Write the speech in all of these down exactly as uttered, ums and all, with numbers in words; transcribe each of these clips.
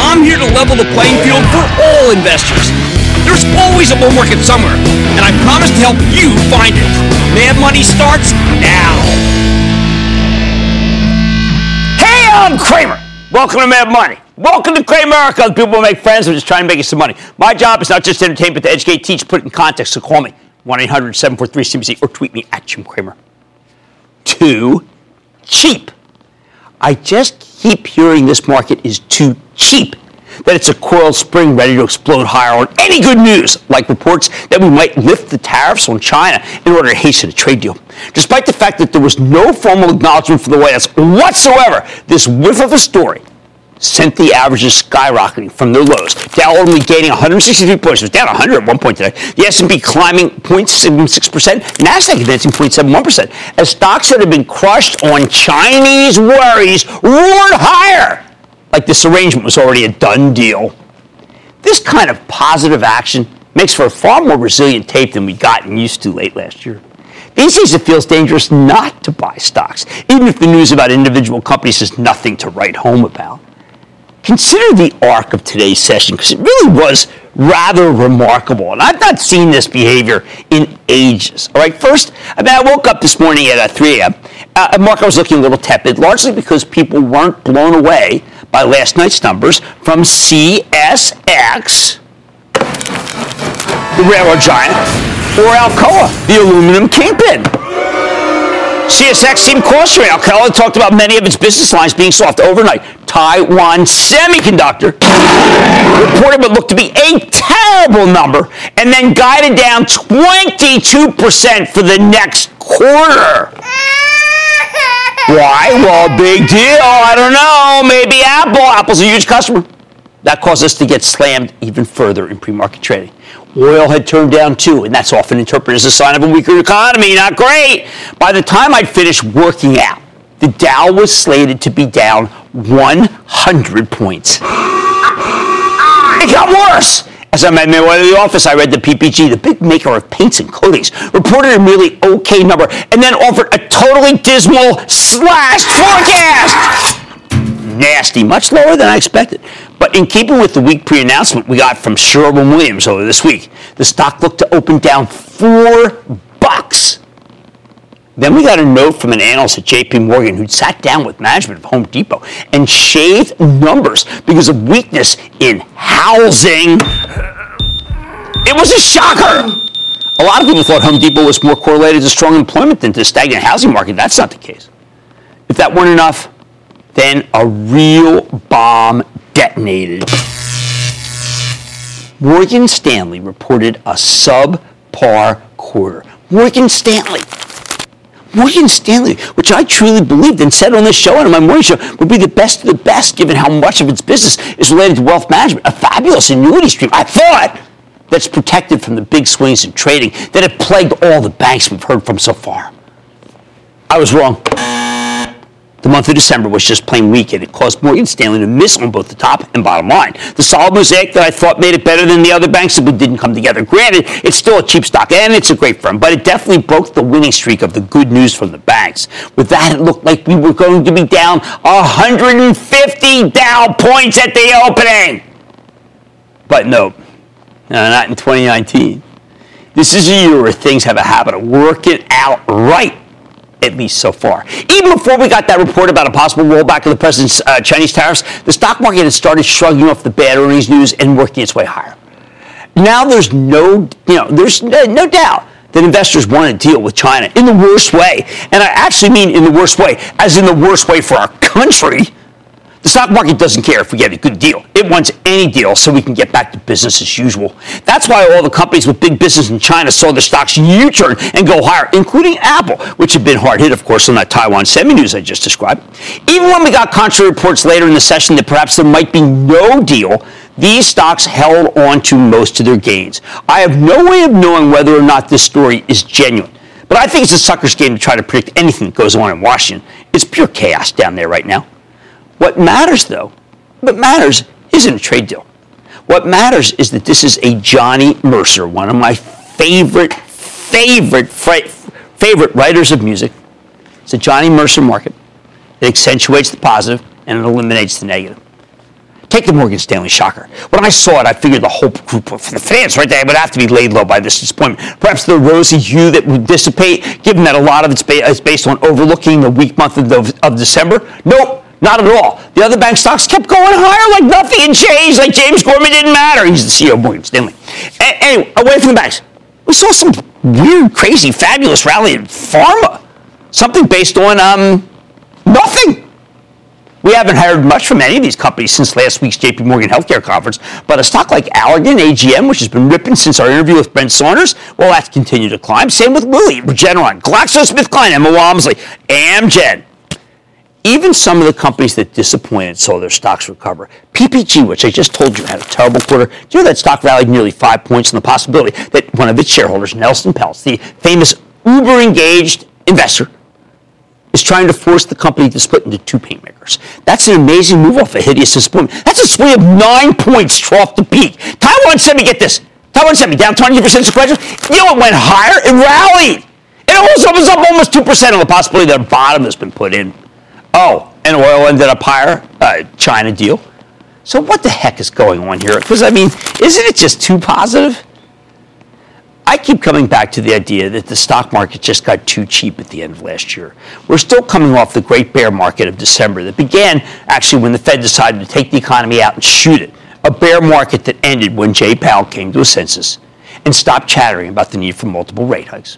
I'm here to level the playing field for all investors. There's always a bull market somewhere, and I promise to help you find it. Mad Money starts now. Hey, I'm Kramer. Welcome to Mad Money. Welcome to Kramerica. People who make friends, I'm just trying to make you some money. My job is not just to entertain, but to educate, teach, put it in context. So call me, one eight hundred seven four three C B C, or tweet me at Jim Kramer. Too cheap. I just keep hearing this market is too cheap, that it's a coiled spring ready to explode higher on any good news, like reports that we might lift the tariffs on China in order to hasten a trade deal. Despite the fact that there was no formal acknowledgement from the White House whatsoever, this whiff of a story sent the averages skyrocketing from their lows. Dow only gaining one hundred sixty-three points. It was down one hundred at one point today. The S and P climbing zero point seven six percent. NASDAQ advancing zero point seven one percent. As stocks that had been crushed on Chinese worries roared higher, like this arrangement was already a done deal. This kind of positive action makes for a far more resilient tape than we'd gotten used to late last year. These days it feels dangerous not to buy stocks, even if the news about individual companies is nothing to write home about. Consider the arc of today's session, because it really was rather remarkable. And I've not seen this behavior in ages. All right, first, I mean, I woke up this morning at uh, three a.m. Uh, and Mark, I was looking a little tepid, largely because people weren't blown away by last night's numbers from C S X, the railroad giant, or Alcoa, the aluminum kingpin. C S X seemed cautious. Alcoa talked about many of its business lines being soft overnight. Taiwan Semiconductor reported what looked to be a terrible number and then guided down twenty-two percent for the next quarter. Why? Well, big deal. I don't know. Maybe Apple. Apple's a huge customer. That caused us to get slammed even further in pre-market trading. Oil had turned down too, and that's often interpreted as a sign of a weaker economy. Not great. By the time I'd finished working out, the Dow was slated to be down one hundred points. It got worse. As I made my way to the office, I read the P P G, the big maker of paints and coatings, reported a merely okay number, and then offered a totally dismal slashed forecast. Nasty, much lower than I expected. But in keeping with the weak pre-announcement we got from Sherwin-Williams over this week, the stock looked to open down four bucks. Then we got a note from an analyst at J P. Morgan who'd sat down with management of Home Depot and shaved numbers because of weakness in housing. It was a shocker. A lot of people thought Home Depot was more correlated to strong employment than to the stagnant housing market. That's not the case. If that weren't enough, then a real bomb detonated. Morgan Stanley reported a subpar quarter. Morgan Stanley. Morgan Stanley, which I truly believed and said on this show and on my morning show would be the best of the best given how much of its business is related to wealth management, a fabulous annuity stream, I thought, that's protected from the big swings in trading that have plagued all the banks we've heard from so far. I was wrong. The month of December was just plain weak, and it caused Morgan Stanley to miss on both the top and bottom line. The solid mosaic that I thought made it better than the other banks simply didn't come together. Granted, it's still a cheap stock, and it's a great firm, but it definitely broke the winning streak of the good news from the banks. With that, it looked like we were going to be down one hundred fifty Dow points at the opening. But no, no not in twenty nineteen. This is a year where things have a habit of working out right. At least so far. Even before we got that report about a possible rollback of the president's uh, Chinese tariffs, the stock market had started shrugging off the bad earnings news and working its way higher. Now there's no, you know, there's no, no doubt that investors want to deal with China in the worst way, and I actually mean in the worst way, as in the worst way for our country. The stock market doesn't care if we get a good deal. It wants any deal so we can get back to business as usual. That's why all the companies with big business in China saw their stocks U-turn and go higher, including Apple, which had been hard hit, of course, on that Taiwan semi news I just described. Even when we got contrary reports later in the session that perhaps there might be no deal, these stocks held on to most of their gains. I have no way of knowing whether or not this story is genuine. But I think it's a sucker's game to try to predict anything that goes on in Washington. It's pure chaos down there right now. What matters, though, what matters isn't a trade deal. What matters is that this is a Johnny Mercer, one of my favorite, favorite, favorite writers of music. It's a Johnny Mercer market that accentuates the positive and it eliminates the negative. Take the Morgan Stanley shocker. When I saw it, I figured the whole group of the fans right there would have to be laid low by this disappointment. Perhaps the rosy hue that would dissipate, given that a lot of it's based on overlooking the weak month of, the, of December. Nope. Not at all. The other bank stocks kept going higher like nothing had changed, like James Gorman didn't matter. He's the C E O of Morgan Stanley. A- anyway, away from the banks, we saw some weird, crazy, fabulous rally in pharma. Something based on um, nothing. We haven't heard much from any of these companies since last week's J P. Morgan Healthcare Conference, but a stock like Allergan, A G M, which has been ripping since our interview with Brent Saunders, well, that's continued to climb. Same with Lilly, Regeneron, GlaxoSmithKline, Emma Walmsley, Amgen. Even some of the companies that disappointed saw their stocks recover. P P G, which I just told you had a terrible quarter. Do you know that stock rallied nearly five points, and the possibility that one of its shareholders, Nelson Peltz, the famous uber-engaged investor, is trying to force the company to split into two paint makers. That's an amazing move off a hideous disappointment. That's a split of nine points trough to peak. Taiwan Semi, get this. Taiwan Semi, down twenty percent sequentially. You know, it went higher. It rallied. It also was up almost two percent on the possibility that a bottom has been put in. Oh, and oil ended up higher, uh, China deal. So what the heck is going on here? Because, I mean, isn't it just too positive? I keep coming back to the idea that the stock market just got too cheap at the end of last year. We're still coming off the great bear market of December that began actually when the Fed decided to take the economy out and shoot it, a bear market that ended when Jay Powell came to a census and stopped chattering about the need for multiple rate hikes.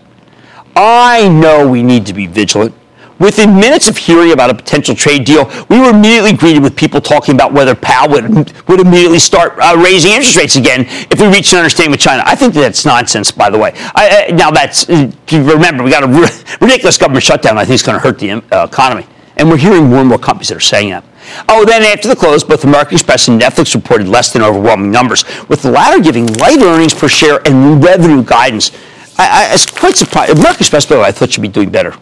I know we need to be vigilant. Within minutes of hearing about a potential trade deal, we were immediately greeted with people talking about whether Powell would, would immediately start uh, raising interest rates again if we reach an understanding with China. I think that's nonsense, by the way. I, I, now, that's remember, we got a r- ridiculous government shutdown. I think it's going to hurt the uh, economy. And we're hearing more and more companies that are saying that. Oh, then after the close, both American Express and Netflix reported less than overwhelming numbers, with the latter giving light earnings per share and revenue guidance. I, I, I was quite surprised. American Express, by the way, I thought should be doing better.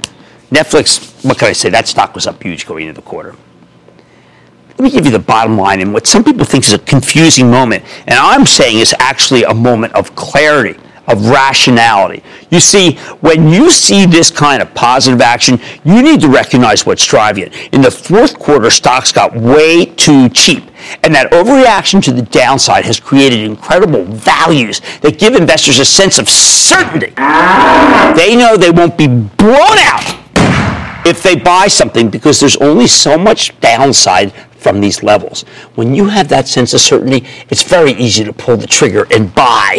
Netflix, what can I say? That stock was up huge going into the quarter. Let me give you the bottom line in what some people think is a confusing moment, and I'm saying is actually a moment of clarity, of rationality. You see, when you see this kind of positive action, you need to recognize what's driving it. In the fourth quarter, stocks got way too cheap, and that overreaction to the downside has created incredible values that give investors a sense of certainty. They know they won't be blown out if they buy something, because there's only so much downside from these levels. When you have that sense of certainty, it's very easy to pull the trigger and buy,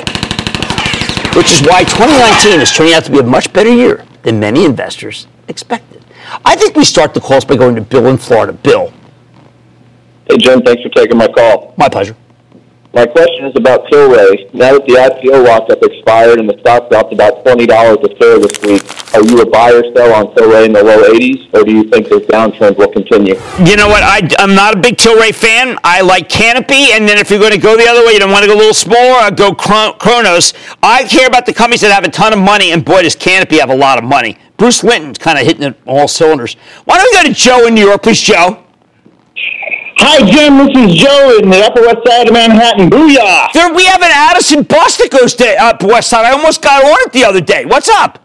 which is why twenty nineteen is turning out to be a much better year than many investors expected. I think we start the calls by going to Bill in Florida. Bill. Hey, Jim, thanks for taking my call. My pleasure. My question is about Tilray. Now that the I P O lockup expired and the stock dropped about twenty dollars a share this week, are you a buy or sell on Tilray in the low eighties, or do you think this downtrend will continue? You know what? I, I'm not a big Tilray fan. I like Canopy, and then if you're going to go the other way, you don't want to go a little smaller, I'll go Kronos. I care about the companies that have a ton of money, and boy, does Canopy have a lot of money. Bruce Linton's kind of hitting it all cylinders. Why don't we go to Joe in New York? Please, Joe. Hi, Jim. This is Joe in the Upper West Side of Manhattan. Booyah! There, we have an Addison bus that goes to Upper West Side. I almost got on it the other day. What's up?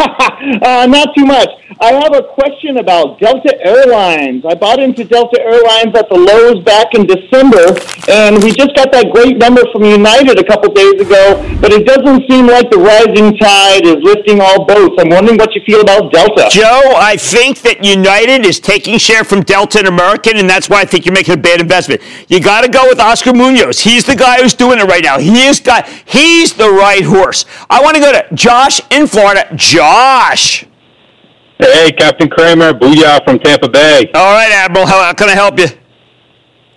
uh, not too much. I have a question about Delta Airlines. I bought into Delta Airlines at the lows back in December, and we just got that great number from United a couple days ago, but it doesn't seem like the rising tide is lifting all boats. I'm wondering what you feel about Delta. Joe, I think that United is taking share from Delta and American, and that's why I think you're making a bad investment. You got to go with Oscar Munoz. He's the guy who's doing it right now. He is got, he's the right horse. I want to go to Josh in Florida. Josh. Josh. Hey, Captain Kramer. Booyah from Tampa Bay. All right, Admiral. How can I help you?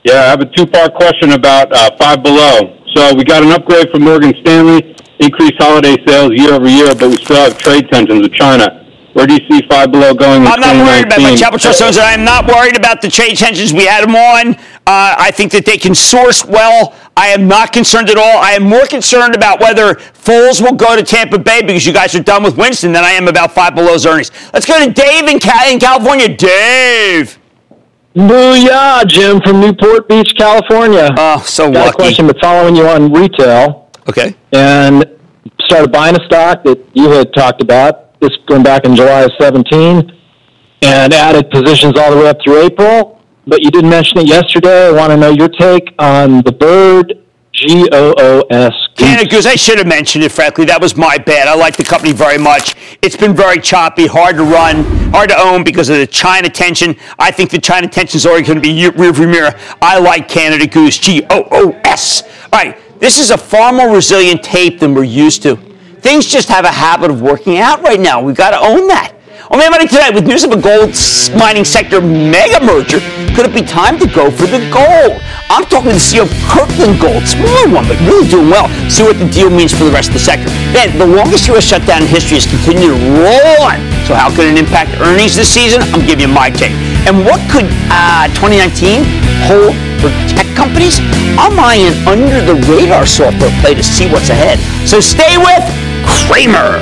Yeah, I have a two-part question about uh, Five Below. So we got an upgrade from Morgan Stanley, increased holiday sales year over year, but we still have trade tensions with China. Where do you see Five Below going in I'm not worried about my Chapel Trust zones. I am not worried about the trade tensions. We had them on. Uh, I think that they can source well. I am not concerned at all. I am more concerned about whether Foles will go to Tampa Bay because you guys are done with Winston than I am about Five Below's earnings. Let's go to Dave in, Cal- in California. Dave. Booyah, Jim from Newport Beach, California. Oh, so Got lucky. Got a question, but following you on retail. Okay. And started buying a stock that you had talked about. This going back in July of seventeen, and added positions all the way up through April, but you didn't mention it yesterday. I want to know your take on the bird, G O O S. Canada Goose, I should have mentioned it, frankly. That was my bad. I like the company very much. It's been very choppy, hard to run, hard to own because of the China tension. I think the China tension is already going to be rearview mirror. I like Canada Goose, G O O S. All right, this is a far more resilient tape than we're used to. Things just have a habit of working out right now. We've got to own that. On Mad Money tonight, with news of a gold mining sector mega merger, could it be time to go for the gold? I'm talking to the C E O of Kirkland Gold, smaller one, but really doing well. See what the deal means for the rest of the sector. Then, the longest U S shutdown in history has continued to roll on. So how could it impact earnings this season? I'm giving you my take. And what could uh, twenty nineteen hold for tech companies? I'm eyeing under the radar software play to see what's ahead. So stay with Kramer.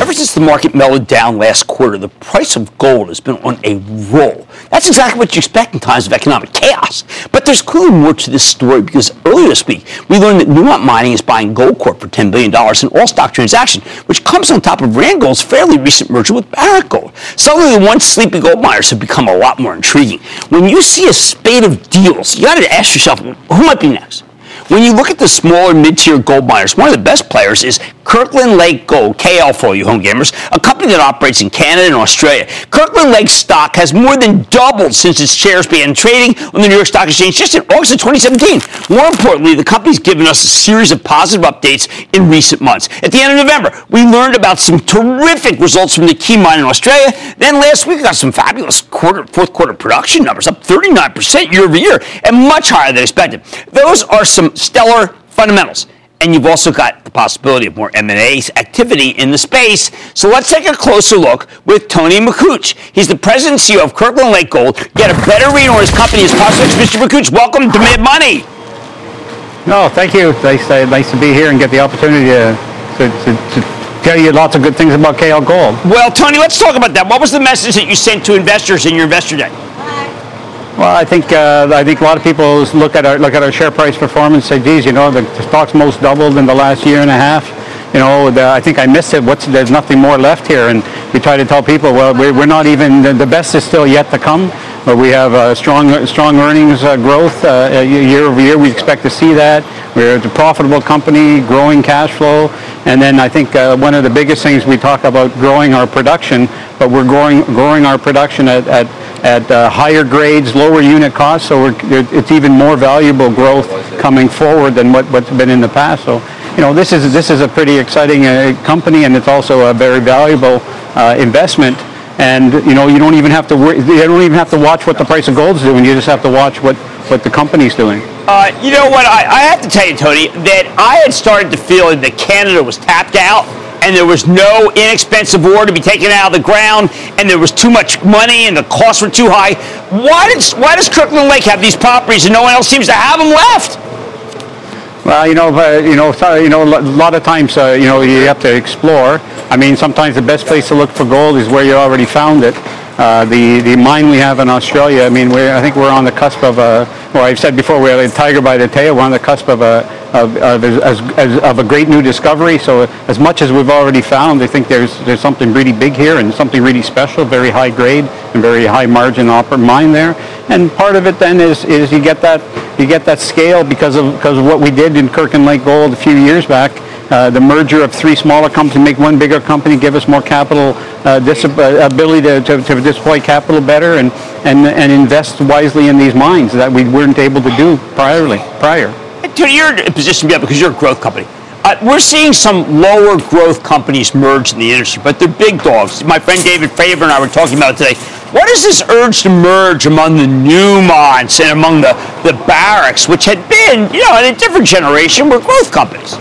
Ever since the market mellowed down last quarter, the price of gold has been on a roll. That's exactly what you expect in times of economic chaos. But there's clearly more to this story because earlier this week, we learned that Newmont Mining is buying Goldcorp for ten billion dollars in all-stock transaction, which comes on top of Randgold's fairly recent merger with Barrick Gold. Suddenly, the once sleepy gold miners have become a lot more intriguing. When you see a spate of deals, you got to ask yourself, who might be next? When you look at the smaller mid-tier gold miners, one of the best players is Kirkland Lake Gold, K L for all you home gamers, a company that operates in Canada and Australia. Kirkland Lake's stock has more than doubled since its shares began trading on the New York Stock Exchange just in August of twenty seventeen. More importantly, the company's given us a series of positive updates in recent months. At the end of November, we learned about some terrific results from the key mine in Australia. Then last week, we got some fabulous quarter, fourth quarter production numbers, up thirty-nine percent year over year, and much higher than expected. Those are some stellar fundamentals. And you've also got the possibility of more M and A activity in the space. So let's take a closer look with Tony Makuch. He's the president and C E O of Kirkland Lake Gold. Get a better read on his company as possible. Mister Makuch, welcome to Mad Money. No, thank you. Nice, uh, nice to be here and get the opportunity to, to, to, to tell you lots of good things about K L Gold. Well, Tony, let's talk about that. What was the message that you sent to investors in your investor day? Well, I think uh, I think a lot of people look at our look at our share price performance. Say, geez, you know, the stock's most doubled in the last year and a half. You know, the, I think I missed it. What's there's nothing more left here, and we try to tell people, well, we're, we're not even the best is still yet to come. But we have uh, strong strong earnings uh, growth uh, year over year. We expect to see that. We're a profitable company, growing cash flow. And then I think uh, one of the biggest things we talk about growing our production, but we're growing growing our production at at, at uh, higher grades, lower unit costs. So we're, it's even more valuable growth coming forward than what, what's been in the past. So you know this is this is a pretty exciting uh, company, and it's also a very valuable uh, investment. And you know you don't even have to worry, you don't even have to watch what the price of gold's doing. You just have to watch what, what the company's doing. Uh, you know what? I, I have to tell you, Tony, that I had started to feel that Canada was tapped out, and there was no inexpensive ore to be taken out of the ground, and there was too much money, and the costs were too high. Why did why does Kirkland Lake have these properties, and no one else seems to have them left? Well, you know, uh, you know, you know, a lot of times, uh, you know, you have to explore. I mean, sometimes the best place to look for gold is where you already found it. Uh, the the mine we have in Australia. I mean, we I think we're on the cusp of a. Well, I've said before, we have a tiger by the tail. We're on the cusp of a of of, as, as, of a great new discovery. So, as much as we've already found, I think there's there's something really big here and something really special, very high grade and very high margin upper mine there. And part of it then is is you get that. You get that scale because of because of what we did in Kirkland Lake Gold a few years back. Uh, the merger of three smaller companies to make one bigger company give us more capital, uh, dis- ability to, to, to deploy capital better and, and and invest wisely in these mines that we weren't able to do priorly, prior. Tony, you're in a position to be up because you're a growth company. Uh, we're seeing some lower growth companies merge in the industry, but they're big dogs. My friend David Faber and I were talking about it today. What is this urge to merge among the Newmonts and among the, the Barracks, which had been, you know, in a different generation, were growth companies?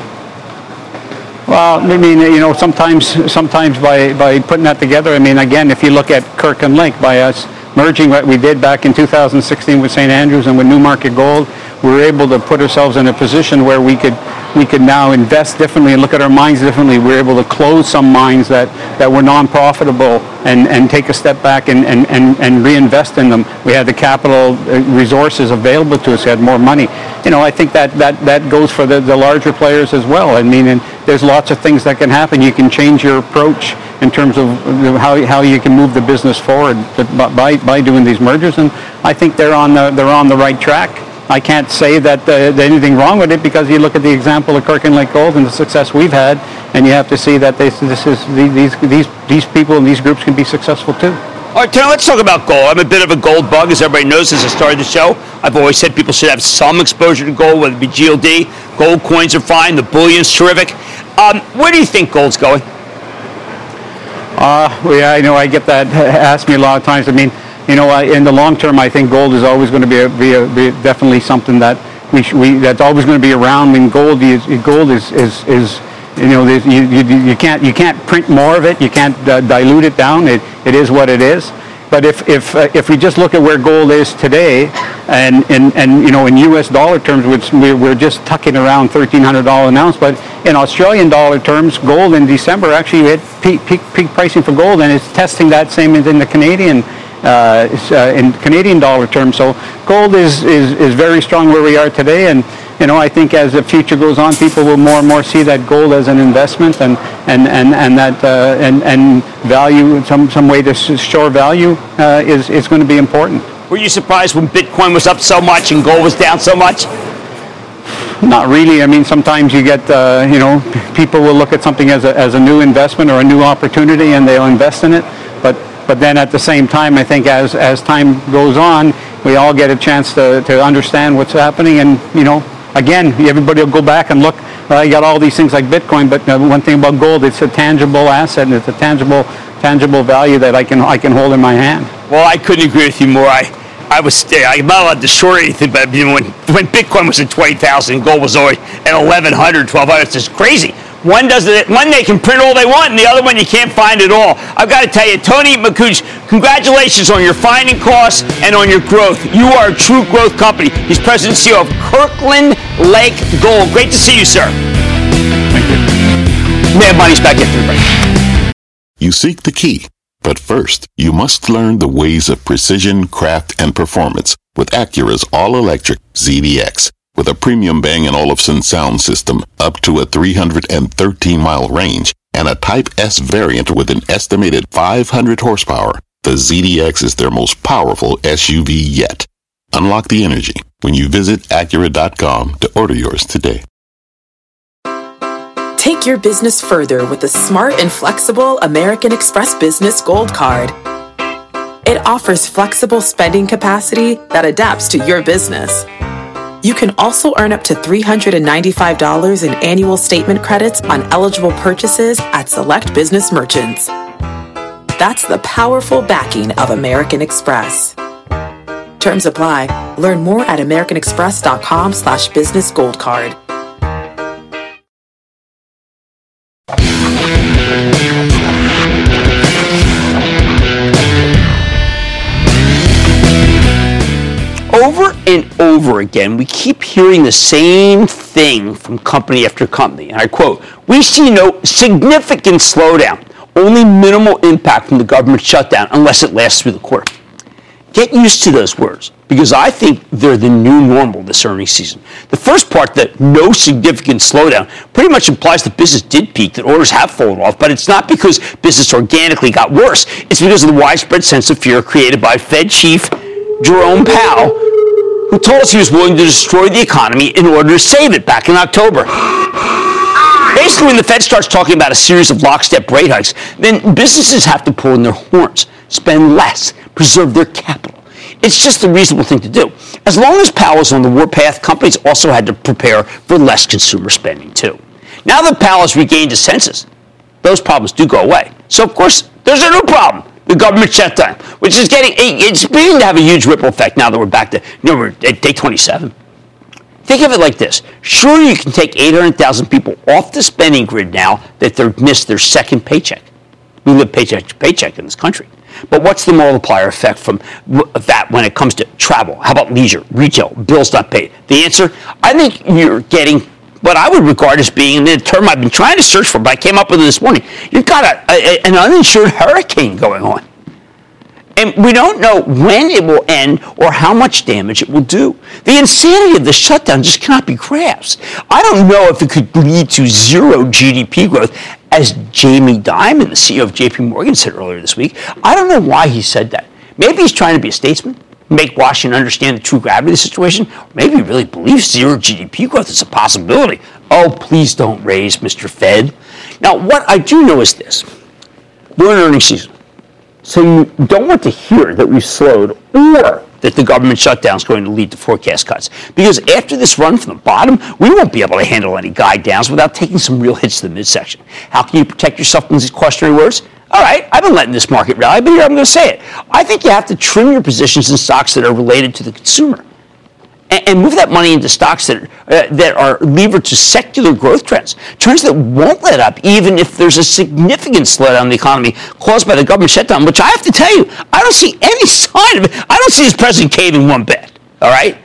Well, I mean, you know, sometimes sometimes by, by putting that together, I mean, again, if you look at Kirkland Lake, by us merging what we did back in two thousand sixteen with Saint Andrews and with Newmarket Gold, we were able to put ourselves in a position where we could we could now invest differently and look at our mines differently. We were able to close some mines that, that were non-profitable and, and take a step back and, and, and, and reinvest in them. We had the capital resources available to us. We had more money. You know, I think that, that, that goes for the, the larger players as well. I mean, and there's lots of things that can happen. You can change your approach in terms of how how you can move the business forward by by doing these mergers, and I think they're on the they're on the right track. I can't say that uh, there's anything wrong with it because you look at the example of Kirkland Lake Gold and the success we've had, and you have to see that this this is these these these people and these groups can be successful too. All right, Tony, let's talk about gold. I'm a bit of a gold bug, as everybody knows, since I started the show. I've always said people should have some exposure to gold, whether it be G L D. Gold coins are fine. The bullion's terrific. Um, where do you think gold's going? Uh, well, yeah, you know, I get that asked me a lot of times. I mean, you know, I, in the long term, I think gold is always going to be, a, be, a, be definitely something that we, sh- we that's always going to be around. I mean, gold is gold is is, is you know, you, you you can't you can't print more of it. You can't uh, dilute it down. It it is what it is. But if if uh, if we just look at where gold is today, and and, and you know, in U S dollar terms, which we're, we're just tucking around thirteen hundred dollars an ounce. But in Australian dollar terms, gold in December actually hit peak peak, peak pricing for gold, and it's testing that same as in the Canadian. Uh, uh, in Canadian dollar terms. So gold is, is, is very strong where we are today, and you know, I think as the future goes on, people will more and more see that gold as an investment, and and and and that uh, and and value, some some way to shore value uh, is is going to be important. Were you surprised when Bitcoin was up so much and gold was down so much? Not really. I mean, sometimes you get, uh, you know, people will look at something as a as a new investment or a new opportunity, and they'll invest in it, but. But then at the same time, I think as, as time goes on, we all get a chance to, to understand what's happening. And, you know, again, everybody will go back and look. Uh, you got all these things like Bitcoin, but uh, one thing about gold, it's a tangible asset, and it's a tangible tangible value that I can I can hold in my hand. Well, I couldn't agree with you more. I, I was, I'm not allowed to short anything, but you know, when, when Bitcoin was at twenty thousand, gold was always at eleven hundred, twelve hundred, it's just crazy. One does it. One they can print all they want, and the other one you can't find at all. I've got to tell you, Tony Makuch, congratulations on your finding costs and on your growth. You are a true growth company. He's president and C E O of Kirkland Lake Gold. Great to see you, sir. Thank you. Mad Money's back after the break. You seek the key, but first you must learn the ways of precision, craft, and performance with Acura's all-electric Z D X. With a premium Bang and Olufsen sound system, up to a three hundred thirteen mile range, and a Type S variant with an estimated five hundred horsepower, the Z D X is their most powerful S U V yet. Unlock the energy when you visit Acura dot com to order yours today. Take your business further with the smart and flexible American Express Business Gold Card. It offers flexible spending capacity that adapts to your business. You can also earn up to three hundred ninety-five dollars in annual statement credits on eligible purchases at select business merchants. That's the powerful backing of American Express. Terms apply. Learn more at americanexpress.com slash business gold card. Over and over again, we keep hearing the same thing from company after company. And I quote, we see no significant slowdown, only minimal impact from the government shutdown unless it lasts through the quarter. Get used to those words, because I think they're the new normal this earnings season. The first part, that no significant slowdown, pretty much implies that business did peak, that orders have fallen off, but it's not because business organically got worse. It's because of the widespread sense of fear created by Fed Chief Jerome Powell, who told us he was willing to destroy the economy in order to save it back in October. Basically, when the Fed starts talking about a series of lockstep rate hikes, then businesses have to pull in their horns, spend less, preserve their capital. It's just a reasonable thing to do. As long as Powell's on the warpath, companies also had to prepare for less consumer spending, too. Now that Powell has regained his senses, those problems do go away. So, of course, there's a new problem. The government shutdown, which is getting, it's beginning to have a huge ripple effect now that we're back to, you know, we're at day twenty-seven. Think of it like this. Sure, you can take eight hundred thousand people off the spending grid now that they've missed their second paycheck. We live paycheck to paycheck in this country. But what's the multiplier effect from that when it comes to travel? How about leisure, retail, bills not paid? The answer, I think you're getting what I would regard as being the term I've been trying to search for, but I came up with it this morning. You've got a, a, an uninsured hurricane going on. And we don't know when it will end or how much damage it will do. The insanity of the shutdown just cannot be grasped. I don't know if it could lead to zero G D P growth, as Jamie Dimon, the C E O of J P. Morgan, said earlier this week. I don't know why he said that. Maybe he's trying to be a statesman, make Washington understand the true gravity of the situation, or maybe he really believes zero G D P growth is a possibility. Oh, please don't raise, Mister Fed. Now, what I do know is this. We're in earnings season, so you don't want to hear that we've slowed or that the government shutdown is going to lead to forecast cuts. Because after this run from the bottom, we won't be able to handle any guide downs without taking some real hits to the midsection. How can you protect yourself from these cautionary words? All right, I've been letting this market rally, but here I'm going to say it. I think you have to trim your positions in stocks that are related to the consumer, and, and move that money into stocks that are, uh, that are levered to secular growth trends, trends that won't let up even if there's a significant slowdown in the economy caused by the government shutdown, which I have to tell you, I don't see any sign of it. I don't see this president caving one bit, all right?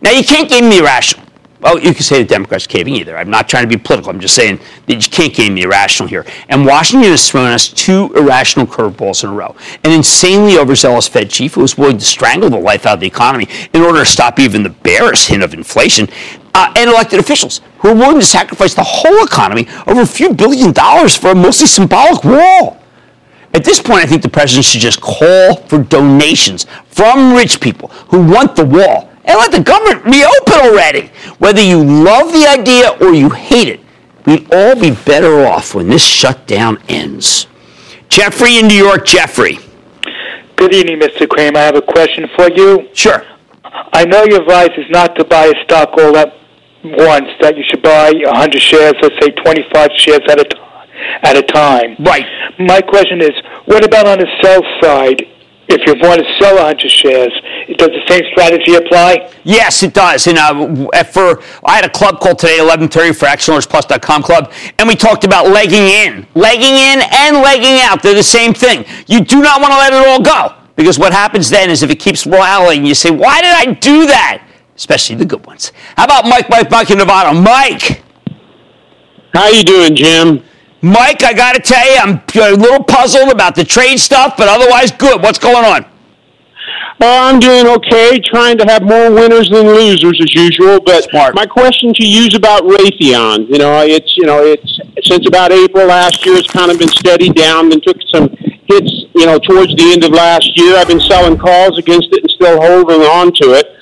Now, you can't game the irrational. Oh, you can say the Democrats caving either. I'm not trying to be political. I'm just saying that you can't game the irrational here. And Washington has thrown us two irrational curveballs in a row. An insanely overzealous Fed chief who was willing to strangle the life out of the economy in order to stop even the barest hint of inflation, uh, and elected officials who are willing to sacrifice the whole economy over a few billion dollars for a mostly symbolic wall. At this point, I think the president should just call for donations from rich people who want the wall, and let the government reopen already. Whether you love the idea or you hate it, we'd all be better off when this shutdown ends. Jeffrey in New York. Jeffrey. Good evening, Mister Kramer. I have a question for you. Sure. I know your advice is not to buy a stock all at once, that you should buy one hundred shares, let's say twenty-five shares at a, t- at a time. Right. My question is, what about on the sell side? If you want to sell one hundred shares, does the same strategy apply? Yes, it does. And uh, for I had a club call today, eleven thirty, for action owners plus dot com club, and we talked about legging in. Legging in and legging out, they're the same thing. You do not want to let it all go, because what happens then is if it keeps rallying, you say, why did I do that? Especially the good ones. How about Mike, Mike, Mike in Nevada? Mike! How you doing, Jim? Mike, I got to tell you, I'm a little puzzled about the trade stuff, but otherwise good. What's going on? Uh, I'm doing okay, trying to have more winners than losers as usual. But Smart. My question to you is about Raytheon. You know, it's you know, it's since about April last year, it's kind of been steady down, then took some hits, you know, towards the end of last year. I've been selling calls against it and still holding on to it.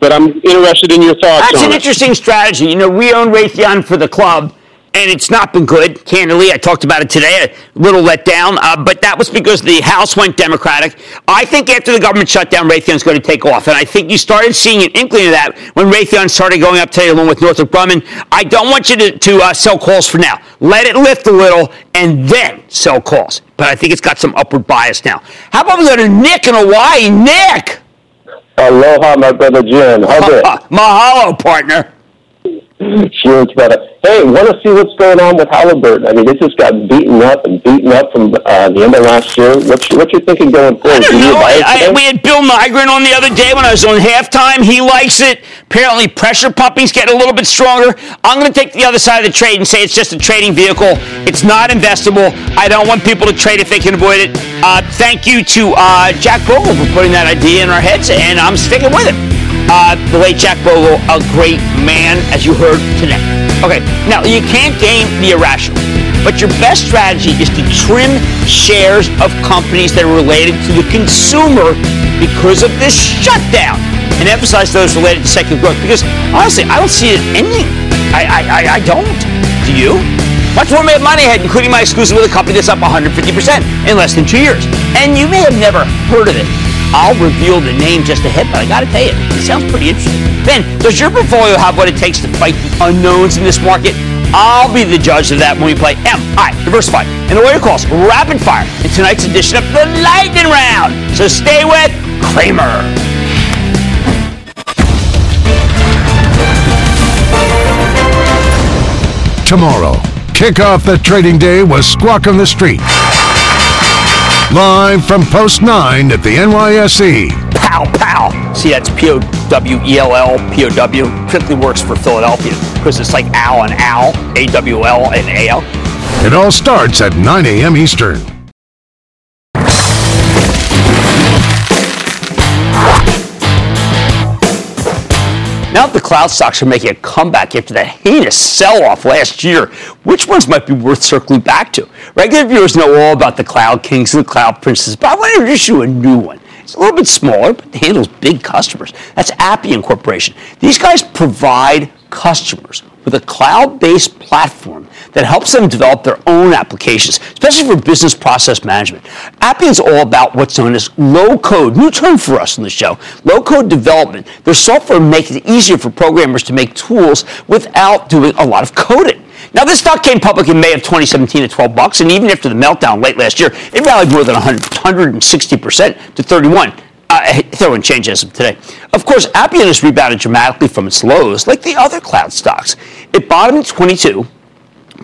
But I'm interested in your thoughts. That's on an it. interesting strategy. You know, we own Raytheon for the club. And it's not been good, candidly. I talked about it today, a little let down. Uh, but that was because the House went Democratic. I think after the government shutdown, Raytheon's going to take off. And I think you started seeing an inkling of that when Raytheon started going up today along with Northrop Grumman. I don't want you to, to uh, sell calls for now. Let it lift a little and then sell calls. But I think it's got some upward bias now. How about we go to Nick in Hawaii? Nick! Aloha, my brother Jim. How's it? Uh, uh, mahalo, partner. Sure, it's better. Hey, want to see what's going on with Halliburton? I mean, it just got beaten up and beaten up from uh, the end of last year. What's what you thinking going forward? I don't know. I, I, we had Bill Nygren on the other day when I was on halftime. He likes it. Apparently, pressure pumping's getting a little bit stronger. I'm going to take the other side of the trade and say it's just a trading vehicle. It's not investable. I don't want people to trade if they can avoid it. Uh, thank you to uh, Jack Bogle for putting that idea in our heads, and I'm sticking with it. Uh, the late Jack Bogle, a great man, as you heard today. Okay, now, you can't game the irrational, but your best strategy is to trim shares of companies that are related to the consumer because of this shutdown, and emphasize those related to secular growth, because, honestly, I don't see it ending. I, I, I, I don't. Do you? Much more Mad Money ahead, including my exclusive with a company that's up one hundred fifty percent in less than two years, and you may have never heard of it. I'll reveal the name just ahead, but I gotta tell you, it sounds pretty interesting. Ben, does your portfolio have what it takes to fight the unknowns in this market? I'll be the judge of that when we play M I Diversified. And the way it calls, rapid fire, in tonight's edition of the Lightning Round. So stay with Kramer. Tomorrow, kick off the trading day with Squawk on the Street. Live from Post nine at the N Y S E. Pow, pow. See, that's P O W E L L, P O W. Strictly works for Philadelphia because it's like owl and owl, A W L and A L. It all starts at nine a.m. Eastern. Now that the cloud stocks are making a comeback after that heinous sell-off last year, which ones might be worth circling back to? Regular viewers know all about the cloud kings and the cloud princes, but I want to introduce you to a new one. It's a little bit smaller, but handles big customers. That's Appian Corporation. These guys provide customers with a cloud-based platform that helps them develop their own applications, especially for business process management. Appian's all about what's known as low-code, new term for us on the show, low-code development. Their software makes it easier for programmers to make tools without doing a lot of coding. Now, this stock came public in May of twenty seventeen at twelve bucks, and even after the meltdown late last year, it rallied more than one hundred sixty percent to thirty-one. Uh, throw in change as of today. Of course, Appian has rebounded dramatically from its lows, like the other cloud stocks. It bottomed in twenty-two,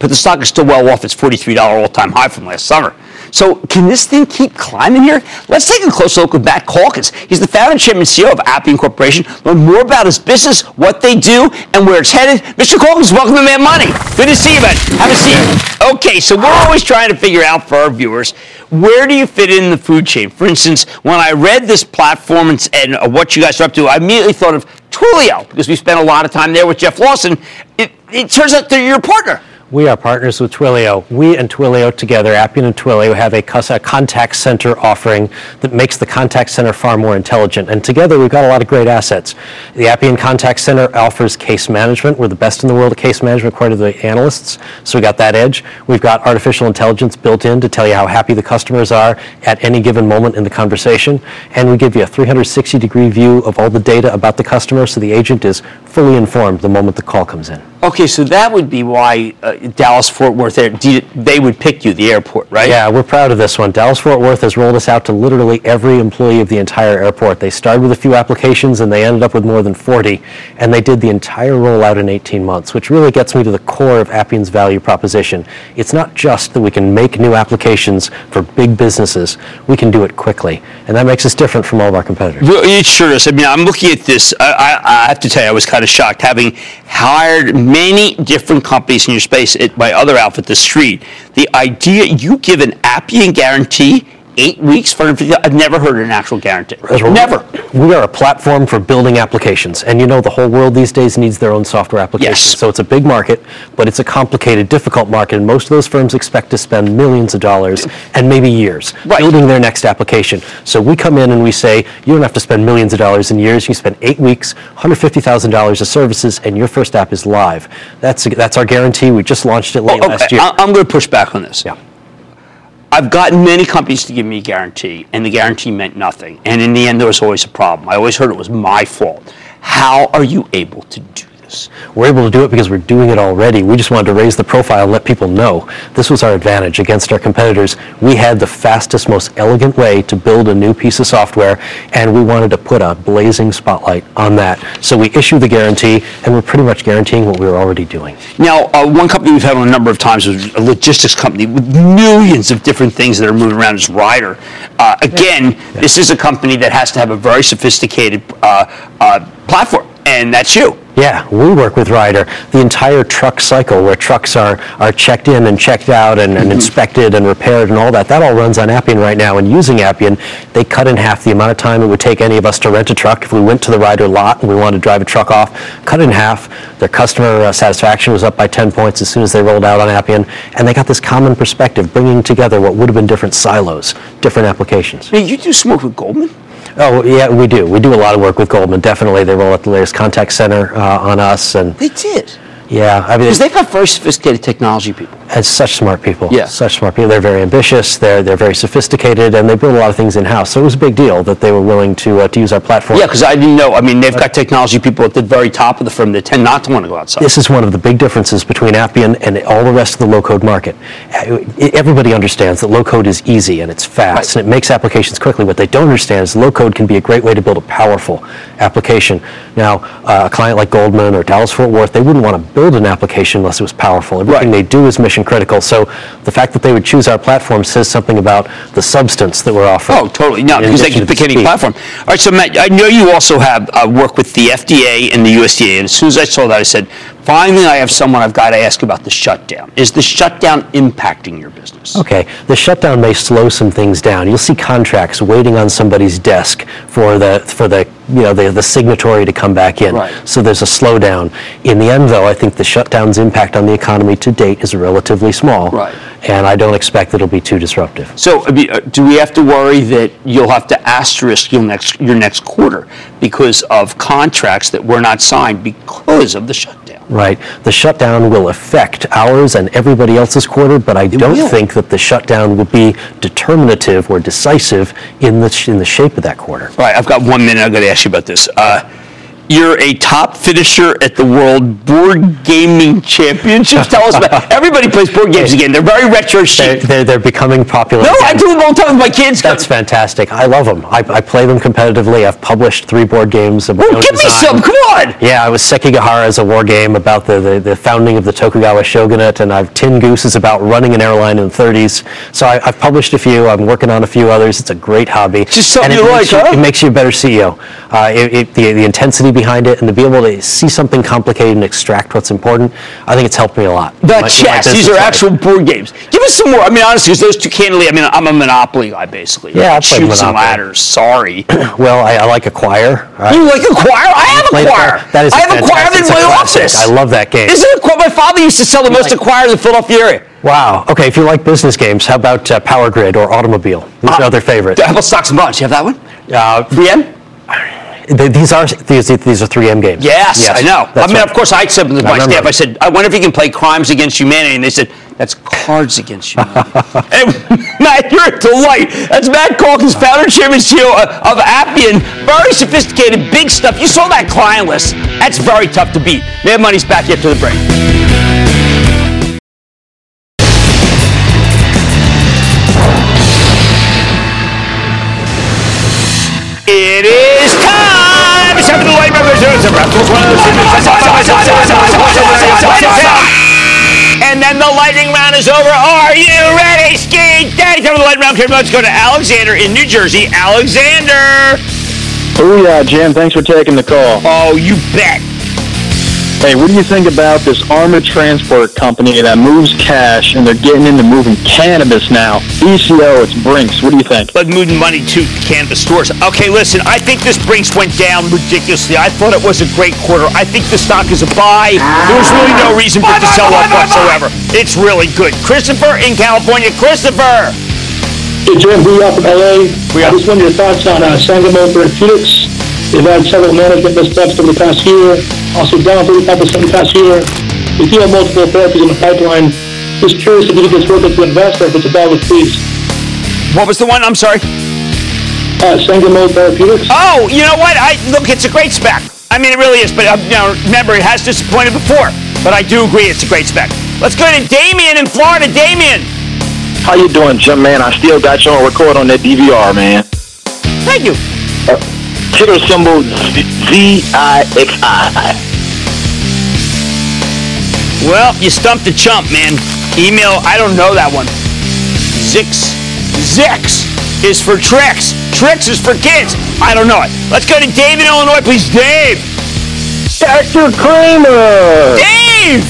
but the stock is still well off its forty-three dollars all-time high from last summer. So can this thing keep climbing here? Let's take a close look with Matt Calkins. He's the founder, chairman, and C E O of Appian Corporation. Learn more about his business, what they do, and where it's headed. Mister Calkins, welcome to Mad Money. Good to see you, man. Have a seat. Okay, so we're always trying to figure out for our viewers, where do you fit in the food chain? For instance, when I read this platform and, and uh, what you guys are up to, I immediately thought of Twilio, because we spent a lot of time there with Jeff Lawson. It, it turns out they're your partner. We are partners with Twilio. We and Twilio together, Appian and Twilio, have a contact center offering that makes the contact center far more intelligent. And together, we've got a lot of great assets. The Appian Contact Center offers case management. We're the best in the world at case management, according to the analysts. So we got that edge. We've got artificial intelligence built in to tell you how happy the customers are at any given moment in the conversation. And we give you a three sixty degree view of all the data about the customer, so the agent is fully informed the moment the call comes in. Okay, so that would be why uh, Dallas-Fort Worth, they would pick you, the airport, right? Yeah, we're proud of this one. Dallas-Fort Worth has rolled us out to literally every employee of the entire airport. They started with a few applications, and they ended up with more than forty, and they did the entire rollout in eighteen months, which really gets me to the core of Appian's value proposition. It's not just that we can make new applications for big businesses. We can do it quickly, and that makes us different from all of our competitors. It sure is. I mean, I'm looking at this. I, I, I have to tell you, I was kind of shocked, having hired many different companies in your space at my other outfit, The Street. The idea you give an Appian guarantee, eight weeks, for I've never heard of an actual guarantee. Never. We are a platform for building applications. And you know, the whole world these days needs their own software applications. Yes. So it's a big market, but it's a complicated, difficult market. And most of those firms expect to spend millions of dollars and maybe years right. building their next application. So we come in and we say, you don't have to spend millions of dollars in years. You spend eight weeks, one hundred fifty thousand dollars of services, and your first app is live. That's that's our guarantee. We just launched it late oh, okay. last year. I- I'm going to push back on this. Yeah. I've gotten many companies to give me a guarantee, and the guarantee meant nothing. And in the end, there was always a problem. I always heard it was my fault. How are you able to do this? We're able to do it because we're doing it already. We just wanted to raise the profile and let people know. This was our advantage against our competitors. We had the fastest, most elegant way to build a new piece of software, and we wanted to put a blazing spotlight on that. So we issue the guarantee, and we're pretty much guaranteeing what we were already doing. Now, uh, one company we've had on a number of times was a logistics company with millions of different things that are moving around is Ryder. Uh, again, yeah. Yeah. This is a company that has to have a very sophisticated uh, uh, platform, and that's you. Yeah, we work with Ryder. The entire truck cycle where trucks are, are checked in and checked out and, and mm-hmm. inspected and repaired and all that, that all runs on Appian right now. And using Appian, they cut in half the amount of time it would take any of us to rent a truck. If we went to the Ryder lot and we wanted to drive a truck off, cut in half. Their customer uh, satisfaction was up by ten points as soon as they rolled out on Appian. And they got this common perspective, bringing together what would have been different silos, different applications. Now, you do smoke with Goldman? Oh, yeah, we do. We do a lot of work with Goldman, definitely. They roll out the latest contact center uh, on us. And they did. Yeah. I mean, because they've got very sophisticated technology people. And such smart people. Yeah. Such smart people. They're very ambitious. They're they're very sophisticated, and they build a lot of things in-house. So it was a big deal that they were willing to uh, to use our platform. Yeah, because I didn't know. I mean, they've got technology people at the very top of the firm that tend not to want to go outside. This is one of the big differences between Appian and all the rest of the low-code market. Everybody understands that low-code is easy, and it's fast, right. and it makes applications quickly. What they don't understand is low-code can be a great way to build a powerful application. Now, uh, a client like Goldman or Dallas-Fort Worth, they wouldn't want to build an application unless it was powerful. Everything right. they do is mission critical. So the fact that they would choose our platform says something about the substance that we're offering. Oh, totally. No, because they can pick any platform. All right, so Matt, I know you also have uh, work with the F D A and the U S D A, and as soon as I saw that, I said, finally, I have someone I've got to ask about the shutdown. Is the shutdown impacting your business? Okay. The shutdown may slow some things down. You'll see contracts waiting on somebody's desk for the for the you know the, the signatory to come back in. Right. So there's a slowdown. In the end, though, I think the shutdown's impact on the economy to date is relatively small. Right. And I don't expect it'll be too disruptive. So do we have to worry that you'll have to asterisk your next your next quarter because of contracts that were not signed because of the shutdown? right? The shutdown will affect ours and everybody else's quarter, but I it don't will. think that the shutdown will be determinative or decisive in the in the shape of that quarter. All right, I've got one minute. I've got to ask you about this. Uh, You're a top finisher at the World Board Gaming Championships. Tell us about. Everybody plays board games again. They're very retro chic. They're, they're, they're becoming popular. No, again. I do them all the time with my kids. That's fantastic. I love them. I, I play them competitively. I've published three board games. Of my oh, own give design. me some. Come on. Yeah, I was Sekigahara's a war game about the, the, the founding of the Tokugawa shogunate, and I've Tin Goose is about running an airline in the thirties. So I, I've published a few. I'm working on a few others. It's a great hobby. Just something you like, huh? It makes you a better C E O. Uh, it, it, the, the intensity behind it and to be able to see something complicated and extract what's important, I think it's helped me a lot. The my, chess, my these are life. actual board games. Give us some more. I mean, honestly, because those two candidly, I mean, I'm a Monopoly guy, basically. Yeah, I play Monopoly. Shoots and ladders, sorry. Well, I, I like Acquire. Right? You like Acquire? I have Acquire. That is I have Acquire in my office. I love that game. Isn't Acquire? My father used to sell the you most like- Acquire in the Philadelphia area. Wow. Okay, if you like business games, how about uh, Power Grid or Automobile? These uh, are their favorites. How about Stocks and Bonds? You have that one? Uh, three M? These are these, these are three M games. Yes, yes I know. I mean, right. Of course, I said to my staff, I said, I wonder if you can play Crimes Against Humanity. And they said, that's Cards Against Humanity. And Matt, you're a delight. That's Matt Calkins, founder, chairman, C E O of Appian. Very sophisticated, big stuff. You saw that client list. That's very tough to beat. Mad Money's back after the break. It is time! It's time for the Lightning Round. And then the Lightning Round is over. Are you ready, Ski Daddy? Time for the Lightning Round. Here, let's go to Alexander in New Jersey. Alexander! Oh yeah, Jim. Thanks for taking the call. Oh, you bet. Hey, what do you think about this armored transport company that moves cash and they're getting into moving cannabis now? B C O, it's Brinks. What do you think? But moving money to cannabis stores. Okay, listen, I think this Brinks went down ridiculously. I thought it was a great quarter. I think the stock is a buy. There was really no reason for it to sell off whatsoever. It's really good. Christopher in California. Christopher! Hey, Jim, we are from L A. We are. I just wanted your thoughts on uh, Sangamo Therapeutics. They've had several management missteps over the past year. Also down thirty-five percent the past year. We do have multiple therapies in the pipeline. Just curious if you think it's worth it to invest or if it's a bad with fees. What was the one? I'm sorry. Uh, Sangamo Therapeutics. Oh, you know what? I Look, it's a great spec. I mean, it really is. But uh, now, remember, it has disappointed before. But I do agree it's a great spec. Let's go to Damien in Florida. Damien. How you doing, Jim, man? I still got you on record on that D V R, man. Thank you. Uh, Ticker symbol Z D X. Well, you stumped the chump, man. Email, I don't know that one. Zix. Zix is for tricks. Tricks is for kids. I don't know it. Let's go to Dave in Illinois, please. Dave. Doctor Kramer. Dave.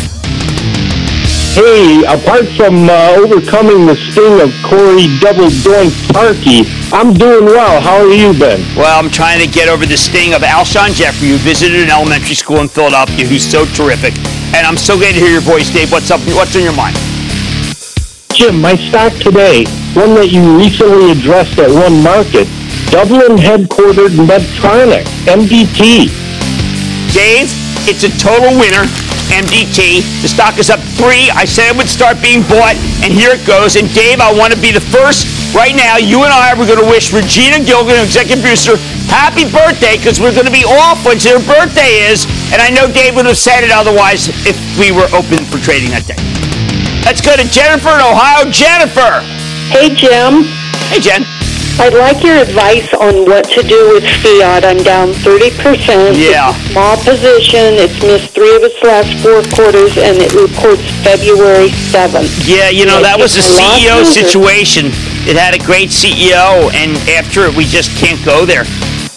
Hey, apart from uh, overcoming the sting of Corey Double Doink Parkey, I'm doing well. How are you, Ben? Well, I'm trying to get over the sting of Alshon Jeffrey, who visited an elementary school in Philadelphia, who's so terrific. And I'm so glad to hear your voice, Dave. What's up? What's on your mind? Jim, my stock today, one that you recently addressed at one market, Dublin-headquartered Medtronic, M D T. Dave, it's a total winner, M D T. The stock is up three. I said it would start being bought, and here it goes. And Dave, I want to be the first. Right now, you and I, we're going to wish Regina Gilgan, executive producer, happy birthday, because we're going to be off once her birthday is. And I know Dave would have said it otherwise if we were open for trading that day. Let's go to Jennifer in Ohio. Jennifer. Hey, Jim. Hey, Jen. I'd like your advice on what to do with Fiat. I'm down thirty percent. Yeah. It's a small position. It's missed three of its last four quarters, and it reports February seventh. Yeah, you know, that was a C E O situation. It had a great C E O, and after it, we just can't go there.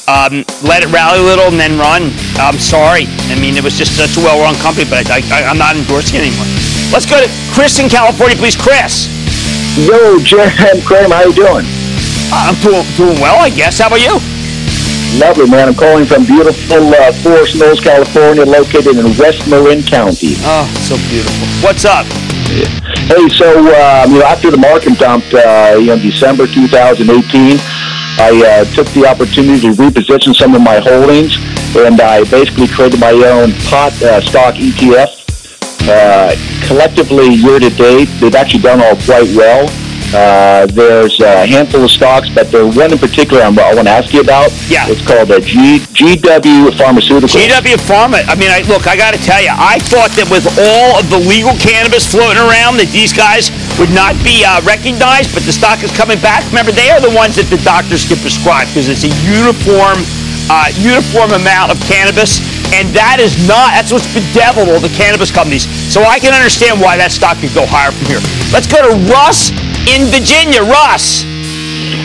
Um, let it rally a little and then run. I'm sorry. I mean, it was just such a well-run company, but I, I, I'm not endorsing it anymore. Let's go to Chris in California, please. Chris. Yo, Jim Cram, how you doing? I'm doing, doing well, I guess. How about you? Lovely, man. I'm calling from beautiful uh, Forest Mills, California, located in West Marin County. Oh, so beautiful. What's up? Yeah. Hey, so uh, you know, after the market dumped uh, in December twenty eighteen, I uh, took the opportunity to reposition some of my holdings. and I basically created my own pot uh, stock E T F. Uh, collectively, year to date, they've actually done all quite well. Uh, there's a handful of stocks, but there's one in particular I'm, I want to ask you about. Yeah. It's called a G, GW Pharmaceuticals. G W Pharma. I mean, I, look, I got to tell you, I thought that with all of the legal cannabis floating around that these guys would not be uh, recognized, but the stock is coming back. Remember, they are the ones that the doctors can prescribe because it's a uniform, uh, uniform amount of cannabis. And that is not, that's what's bedeviled all the cannabis companies. So I can understand why that stock could go higher from here. Let's go to Russ in Virginia. Russ.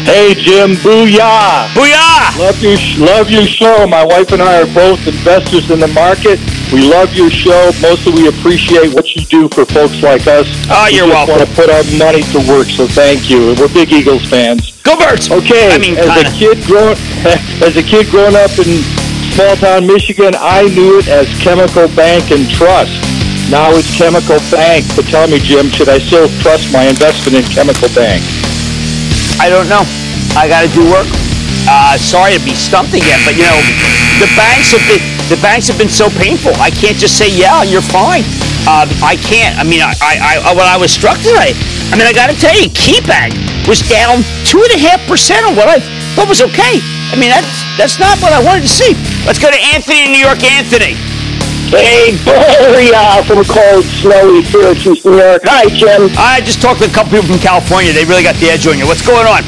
Hey, Jim. Booyah. Booyah. Love your, love your show. My wife and I are both investors in the market. We love your show. Mostly we appreciate what you do for folks like us. Oh, you're welcome. We just want to put our money to work, so thank you. We're big Eagles fans. Go Birds. Okay. I mean, as kinda. a kid growing, as a kid growing up in small town Michigan, I knew it as Chemical Bank and Trust. Now it's Chemical Bank. But tell me, Jim, should I still trust my investment in Chemical Bank? I don't know. I got to do work. Uh, sorry to be stumped again, but you know, the banks have been the banks have been so painful. I can't just say yeah, you're fine. Uh, I can't. I mean, I, I, I when I was struck today, I mean, I got to tell you, KeyBank was down two and a half percent on what I thought was okay. I mean, that's that's not what I wanted to see. Let's go to Anthony in New York. Anthony. Hey, Gloria from cold, snowy Syracuse, New York. Hi, Jim. I just talked to a couple people from California. They really got the edge on you. What's going on?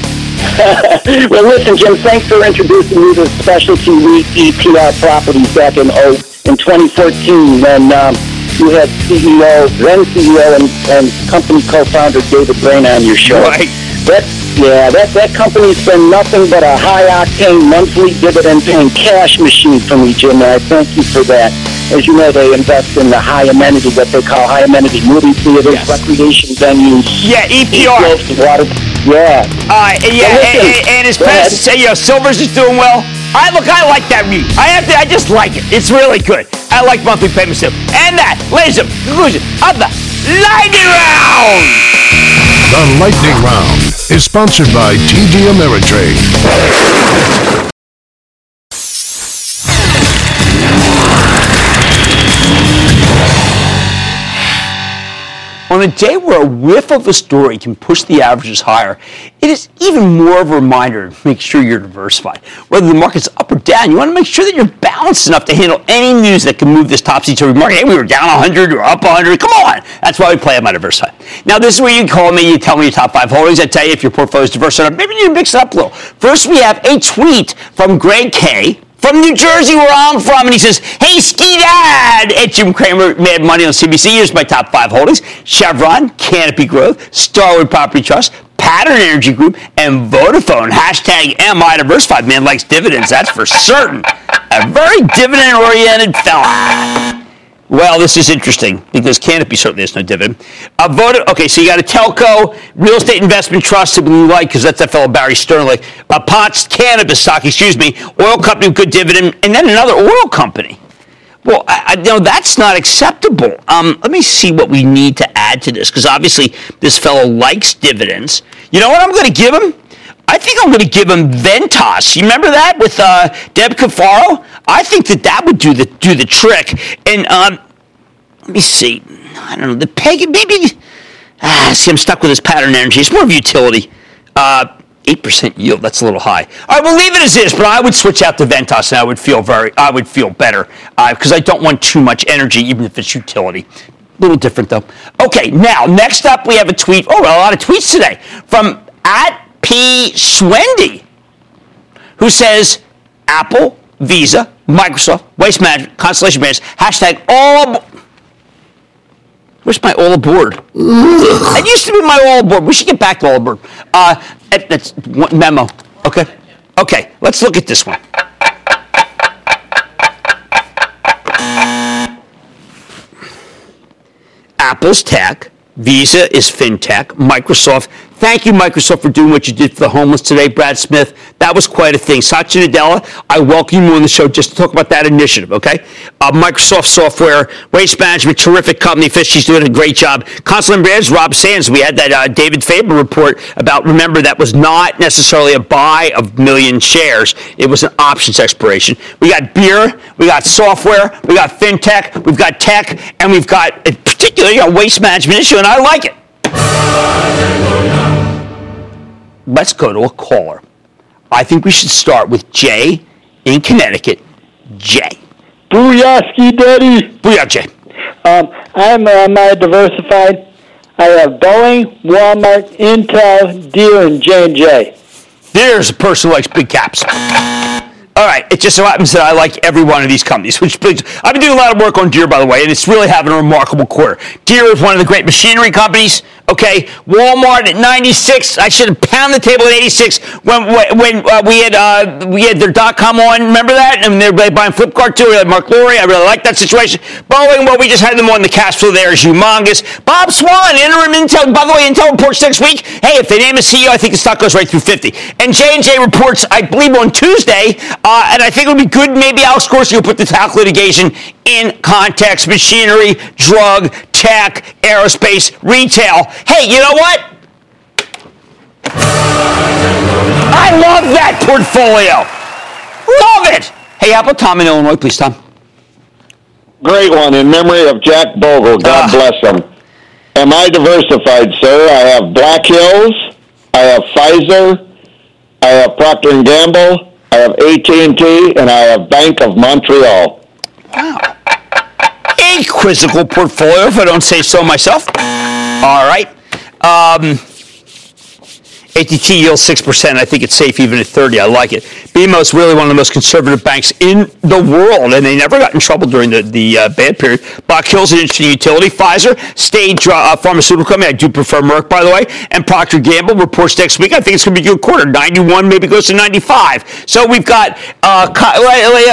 Well, listen, Jim, thanks for introducing me to specialty REIT E T F properties back in oh, in twenty fourteen when um, you had C E O, then C E O, and, and company co-founder David Brain on your show. Right. That's Yeah, that, that company's been nothing but a high-octane, monthly dividend-paying cash machine for me, Jim, and I thank you for that. As you know, they invest in the high amenity, what they call high amenity movie theaters, yes. recreation venues. Yeah, E P R. Water. Yeah. Uh, yeah, now, listen, and, and, and his parents say, you know, Silvers is doing well. I Look, I like that REIT. I have to, I just like it. It's really good. I like monthly payments, too. And that, ladies and gentlemen, conclusion of the Lightning Round. The Lightning Round is sponsored by T D Ameritrade. On a day where a whiff of a story can push the averages higher, it is even more of a reminder to make sure you're diversified. Whether the market's up or down, you want to make sure that you're balanced enough to handle any news that can move this topsy-turvy market. Hey, we were down one hundred, or up one hundred. Come on! That's why we play at my diversified. Now, this is where you call me, you tell me your top five holdings. I tell you if your portfolio is diverse enough. Maybe you mix it up a little. First, we have a tweet from Greg K., from New Jersey, where I'm from, and he says, hey, Ski Dad, at Jim Cramer, Mad Money on C B C. Here's my top five holdings. Chevron, Canopy Growth, Starwood Property Trust, Pattern Energy Group, and Vodafone. Hashtag M I Diversified. Man likes dividends, that's for certain. A very dividend-oriented felon. Well, this is interesting, because Canopy certainly has no dividend. Uh, Voda- okay, so you got a telco, real estate investment trust that we like, because that's that fellow Barry Sternlich, a Potts cannabis stock, excuse me, oil company with good dividend, and then another oil company. Well, I, I, no, that's not acceptable. Um, let me see what we need to add to this, because obviously this fellow likes dividends. You know what I'm going to give him? I think I'm going to give him Ventas. You remember that with uh, Deb Cafaro? I think that that would do the do the trick. And um, let me see. I don't know. The peg, maybe. Ah, see, I'm stuck with this Pattern Energy. It's more of utility. Uh, eight percent yield. That's a little high. All right, we'll leave it as is, but I would switch out to Ventas, and I would feel, very, I would feel better because uh, I don't want too much energy, even if it's utility. A little different, though. Okay, now, next up, we have a tweet. Oh, well, a lot of tweets today from at P. Schwendy, who says Apple, Visa, Microsoft, Waste Management, Constellation Brands, hashtag all ab- Where's my all aboard? It used to be my all aboard. We should get back to all aboard. Uh, that's one memo. Okay. Okay. Let's look at this one. Apple's tech. Visa is fintech. Microsoft Thank you, Microsoft, for doing what you did for the homeless today, Brad Smith. That was quite a thing. Satya Nadella, I welcome you on the show just to talk about that initiative, okay? Uh, Microsoft Software, Waste Management, terrific company. Fish, she's doing a great job. Consul and Brands, Rob Sands, we had that uh, David Faber report about, remember, that was not necessarily a buy of million shares. It was an options expiration. We got beer, we got software, we got fintech, we've got tech, and we've got particularly a waste management issue, and I like it. Let's go to a caller. I think we should start with Jay in Connecticut. Jay. Booyah, Ski Daddy. Booyah, Jay. Um, I'm uh, diversified. I have Boeing, Walmart, Intel, Deere, and J and J. There's a person who likes big caps. All right, it just so happens that I like every one of these companies. Which I've been doing a lot of work on Deere, by the way, and it's really having a remarkable quarter. Deere is one of the great machinery companies. Okay, Walmart at ninety-six. I should have pounded the table at eighty-six when when uh, we had uh, we had their dot com on. Remember that? And they were buying Flipkart too. We had Mark Lowry. I really like that situation. Boeing, well, we just had them on. The cash flow there is humongous. Bob Swan, interim Intel. By the way, Intel reports next week. Hey, if they name a C E O, I think the stock goes right through fifty. And J and J reports, I believe, on Tuesday. Uh, and I think it would be good. Maybe Alex Corsi will put the talc litigation in context, machinery, drug, tech, aerospace, retail. Hey, you know what? I love that portfolio. Love it. Hey, how about Tom in Illinois, please, Tom? Great one. In memory of Jack Bogle, God uh, bless him. Am I diversified, sir? I have Black Hills. I have Pfizer. I have Procter and Gamble. I have A T and T. And I have Bank of Montreal. Wow. A quizzical portfolio, if I don't say so myself. All right. Um, A T and T yields six percent. I think it's safe even at thirty. I like it. B M O is really one of the most conservative banks in the world, and they never got in trouble during the, the uh, bad period. Black Hills, an interesting utility. Pfizer, stage uh, pharmaceutical company. I do prefer Merck, by the way. And Procter and Gamble reports next week. I think it's going to be a good quarter. ninety-one, maybe goes to ninety-five. So we've got uh,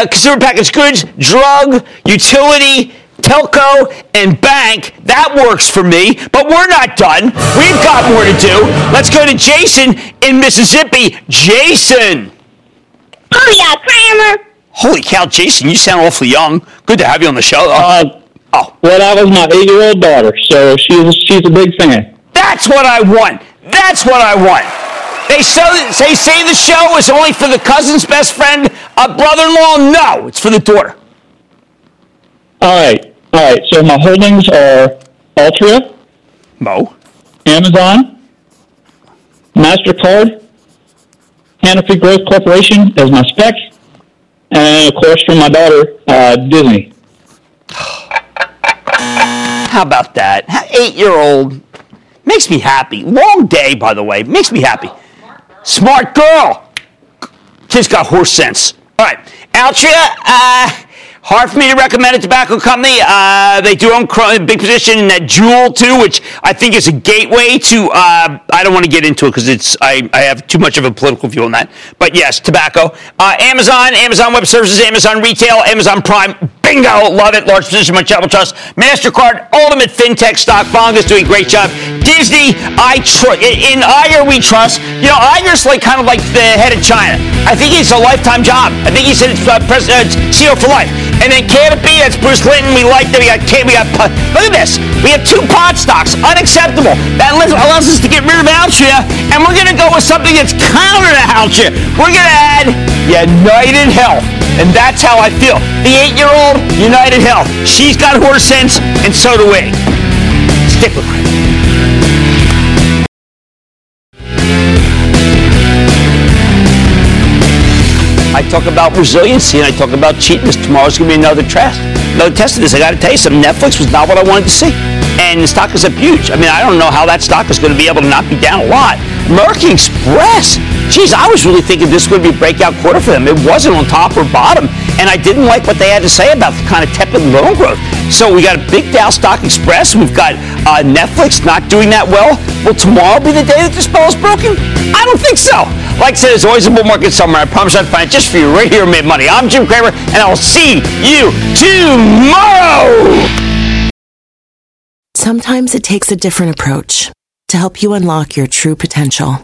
consumer packaged goods, drug, utility, telco, and bank. That works for me, but we're not done. We've got more to do. Let's go to Jason in Mississippi. Jason. Oh, yeah, Kramer. Holy cow, Jason, you sound awfully young. Good to have you on the show. Uh, oh, well, that was my eight-year-old daughter, so she's, she's a big fan. That's what I want. That's what I want. They, so, they say the show is only for the cousin's best friend, a brother-in-law. No, it's for the daughter. All right. All right, so my holdings are Altria, Mo, Amazon, MasterCard, Canopy Growth Corporation as my spec, and of course for my daughter, uh, Disney. How about that? Eight-year-old makes me happy. Long day, by the way, makes me happy. Smart girl. Kid's got horse sense. All right, Altria. Uh, Hard for me to recommend a tobacco company. Uh, they do own a big position in that Juul, too, which I think is a gateway to, uh, I don't want to get into it because it's I, I have too much of a political view on that. But, yes, tobacco. Uh, Amazon, Amazon Web Services, Amazon Retail, Amazon Prime. Bingo. Love it. Large position in my travel trust. MasterCard, Ultimate FinTech Stock. Bonga's doing a great job. Disney, I tr- in Iger we trust. You know, Iger's like, kind of like the head of China. I think he's a lifetime job. I think he's uh, president, uh, C E O for life. And then Canopy, that's Bruce Clinton. We like that. We got K. We got P- Look at this. We have two pod stocks. Unacceptable. That allows us to get rid of Altria, and we're going to go with something that's counter to Altria. We're going to add United Health, and that's how I feel. The eight-year-old United Health. She's got horse sense, and so do we. Stick with me. I talk about resiliency, and I talk about cheapness. Tomorrow's going to be another test. Another test of this. I got to tell you something. Netflix was not what I wanted to see. And the stock is up huge. I mean, I don't know how that stock is going to be able to not be down a lot. American Express. Geez, I was really thinking this would be a breakout quarter for them. It wasn't on top or bottom, and I didn't like what they had to say about the kind of tepid loan growth. So we got a big Dow Stock Express. We've got uh, Netflix not doing that well. Will tomorrow be the day that the spell is broken? I don't think so. Like I said, it's always a bull market somewhere. I promise I'll find it just for you right here at Mid Money. I'm Jim Cramer, and I'll see you tomorrow. Sometimes it takes a different approach to help you unlock your true potential.